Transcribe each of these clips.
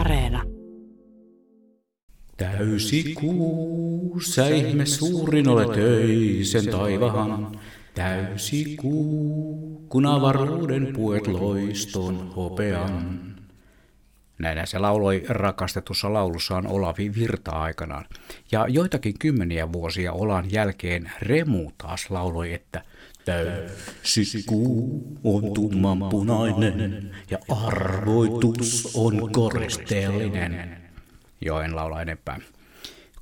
Areena. Täysi kuu, sä ihme suurin olet öisen taivahan. Täysi kuu, kun avaruuden puet loiston hopean. Näin se lauloi rakastetussa laulussaan Olavi Virta aikanaan. Ja joitakin kymmeniä vuosia olan jälkeen Remu taas lauloi, että täysi kuu on tummanpunainen ja arvoitus on koristeellinen. Joo, en laula enempää.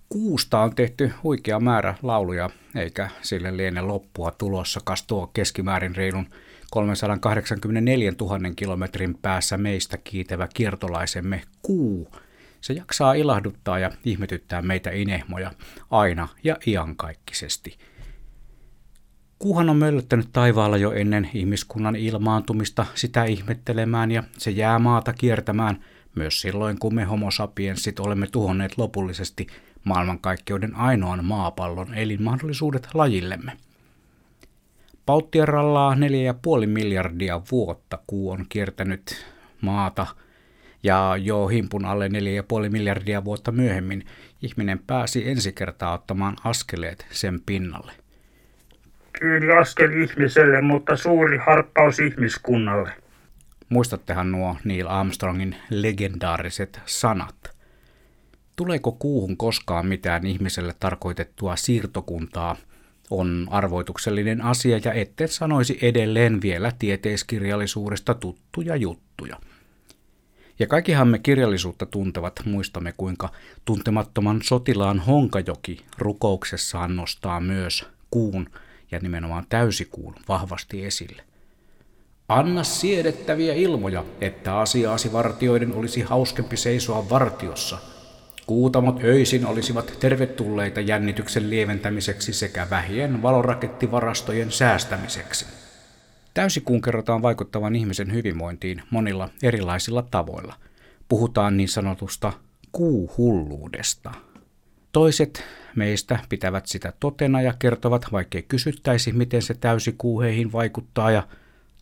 Kuusta on tehty huikea määrä lauluja, eikä sille liene loppua tulossa, kas tuo keskimäärin reilun 384 000 kilometrin päässä meistä kiitevä kiertolaisemme kuu. Se jaksaa ilahduttaa ja ihmetyttää meitä inehmoja aina ja iankaikkisesti. Kuuhan on möllöttänyt taivaalla jo ennen ihmiskunnan ilmaantumista sitä ihmettelemään, ja se jää maata kiertämään myös silloin, kun me homo sapiensit olemme tuhonneet lopullisesti maailmankaikkeuden ainoan maapallon elinmahdollisuudet lajillemme. Pauttia rallaa 4,5 miljardia vuotta kuu on kiertänyt maata, ja jo himpun alle 4,5 miljardia vuotta myöhemmin ihminen pääsi ensi kertaa ottamaan askeleet sen pinnalle. Pieni askel ihmiselle, mutta suuri harppaus ihmiskunnalle. Muistattehan nuo Neil Armstrongin legendaariset sanat. Tuleeko kuuhun koskaan mitään ihmiselle tarkoitettua siirtokuntaa? On arvoituksellinen asia, ja ette sanoisi edelleen vielä tieteiskirjallisuudesta tuttuja juttuja. Ja kaikkihan me kirjallisuutta tuntevat muistamme, kuinka tuntemattoman sotilaan Honkajoki rukouksessaan nostaa myös kuun ja nimenomaan täysikuun vahvasti esille. Anna siedettäviä ilmoja, että asiaasi vartioiden olisi hauskempi seisoa vartiossa. Kuutamot öisin olisivat tervetulleita jännityksen lieventämiseksi sekä vähien valorakettivarastojen säästämiseksi. Täysikuun kerrotaan vaikuttavan ihmisen hyvinvointiin monilla erilaisilla tavoilla. Puhutaan niin sanotusta kuuhulluudesta. Toiset meistä pitävät sitä totena ja kertovat, vaikkei kysyttäisi, miten se täysikuu heihin vaikuttaa, ja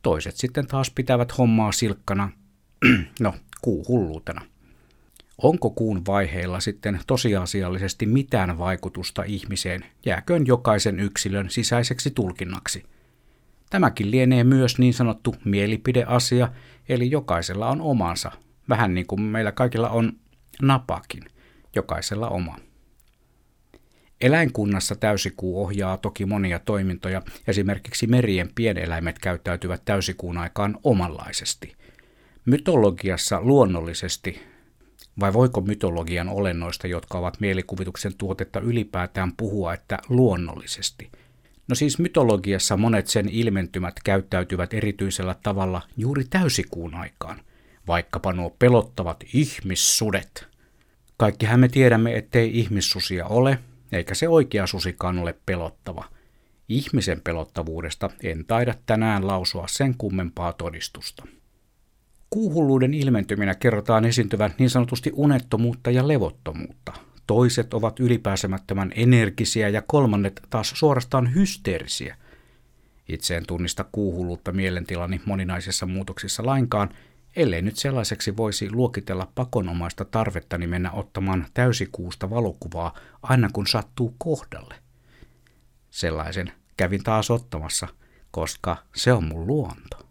toiset sitten taas pitävät hommaa silkkana, kuuhulluutena. Onko kuun vaiheilla sitten tosiasiallisesti mitään vaikutusta ihmiseen, jääköön jokaisen yksilön sisäiseksi tulkinnaksi? Tämäkin lienee myös niin sanottu mielipideasia, eli jokaisella on omansa, vähän niin kuin meillä kaikilla on napakin, jokaisella oma. Eläinkunnassa täysikuu ohjaa toki monia toimintoja, esimerkiksi merien pieneläimet käyttäytyvät täysikuun aikaan omanlaisesti. Mytologiassa luonnollisesti, vai voiko mytologian olennoista, jotka ovat mielikuvituksen tuotetta ylipäätään puhua, että luonnollisesti? No siis mytologiassa monet sen ilmentymät käyttäytyvät erityisellä tavalla juuri täysikuun aikaan, vaikkapa nuo pelottavat ihmissudet. Kaikkihan me tiedämme, ettei ihmissusia ole, eikä se oikea susikaan ole pelottava. Ihmisen pelottavuudesta en taida tänään lausua sen kummempaa todistusta. Kuuhulluuden ilmentyminä kerrotaan esiintyvän niin sanotusti unettomuutta ja levottomuutta. Toiset ovat ylipääsemättömän energisiä ja kolmannet taas suorastaan hysteerisiä. Itse en tunnista kuuhulluutta mielentilani moninaisissa muutoksissa lainkaan, ellei nyt sellaiseksi voisi luokitella pakonomaista tarvettani mennä ottamaan täysikuusta valokuvaa aina kun sattuu kohdalle. Sellaisen kävin taas ottamassa, koska se on mun luonto.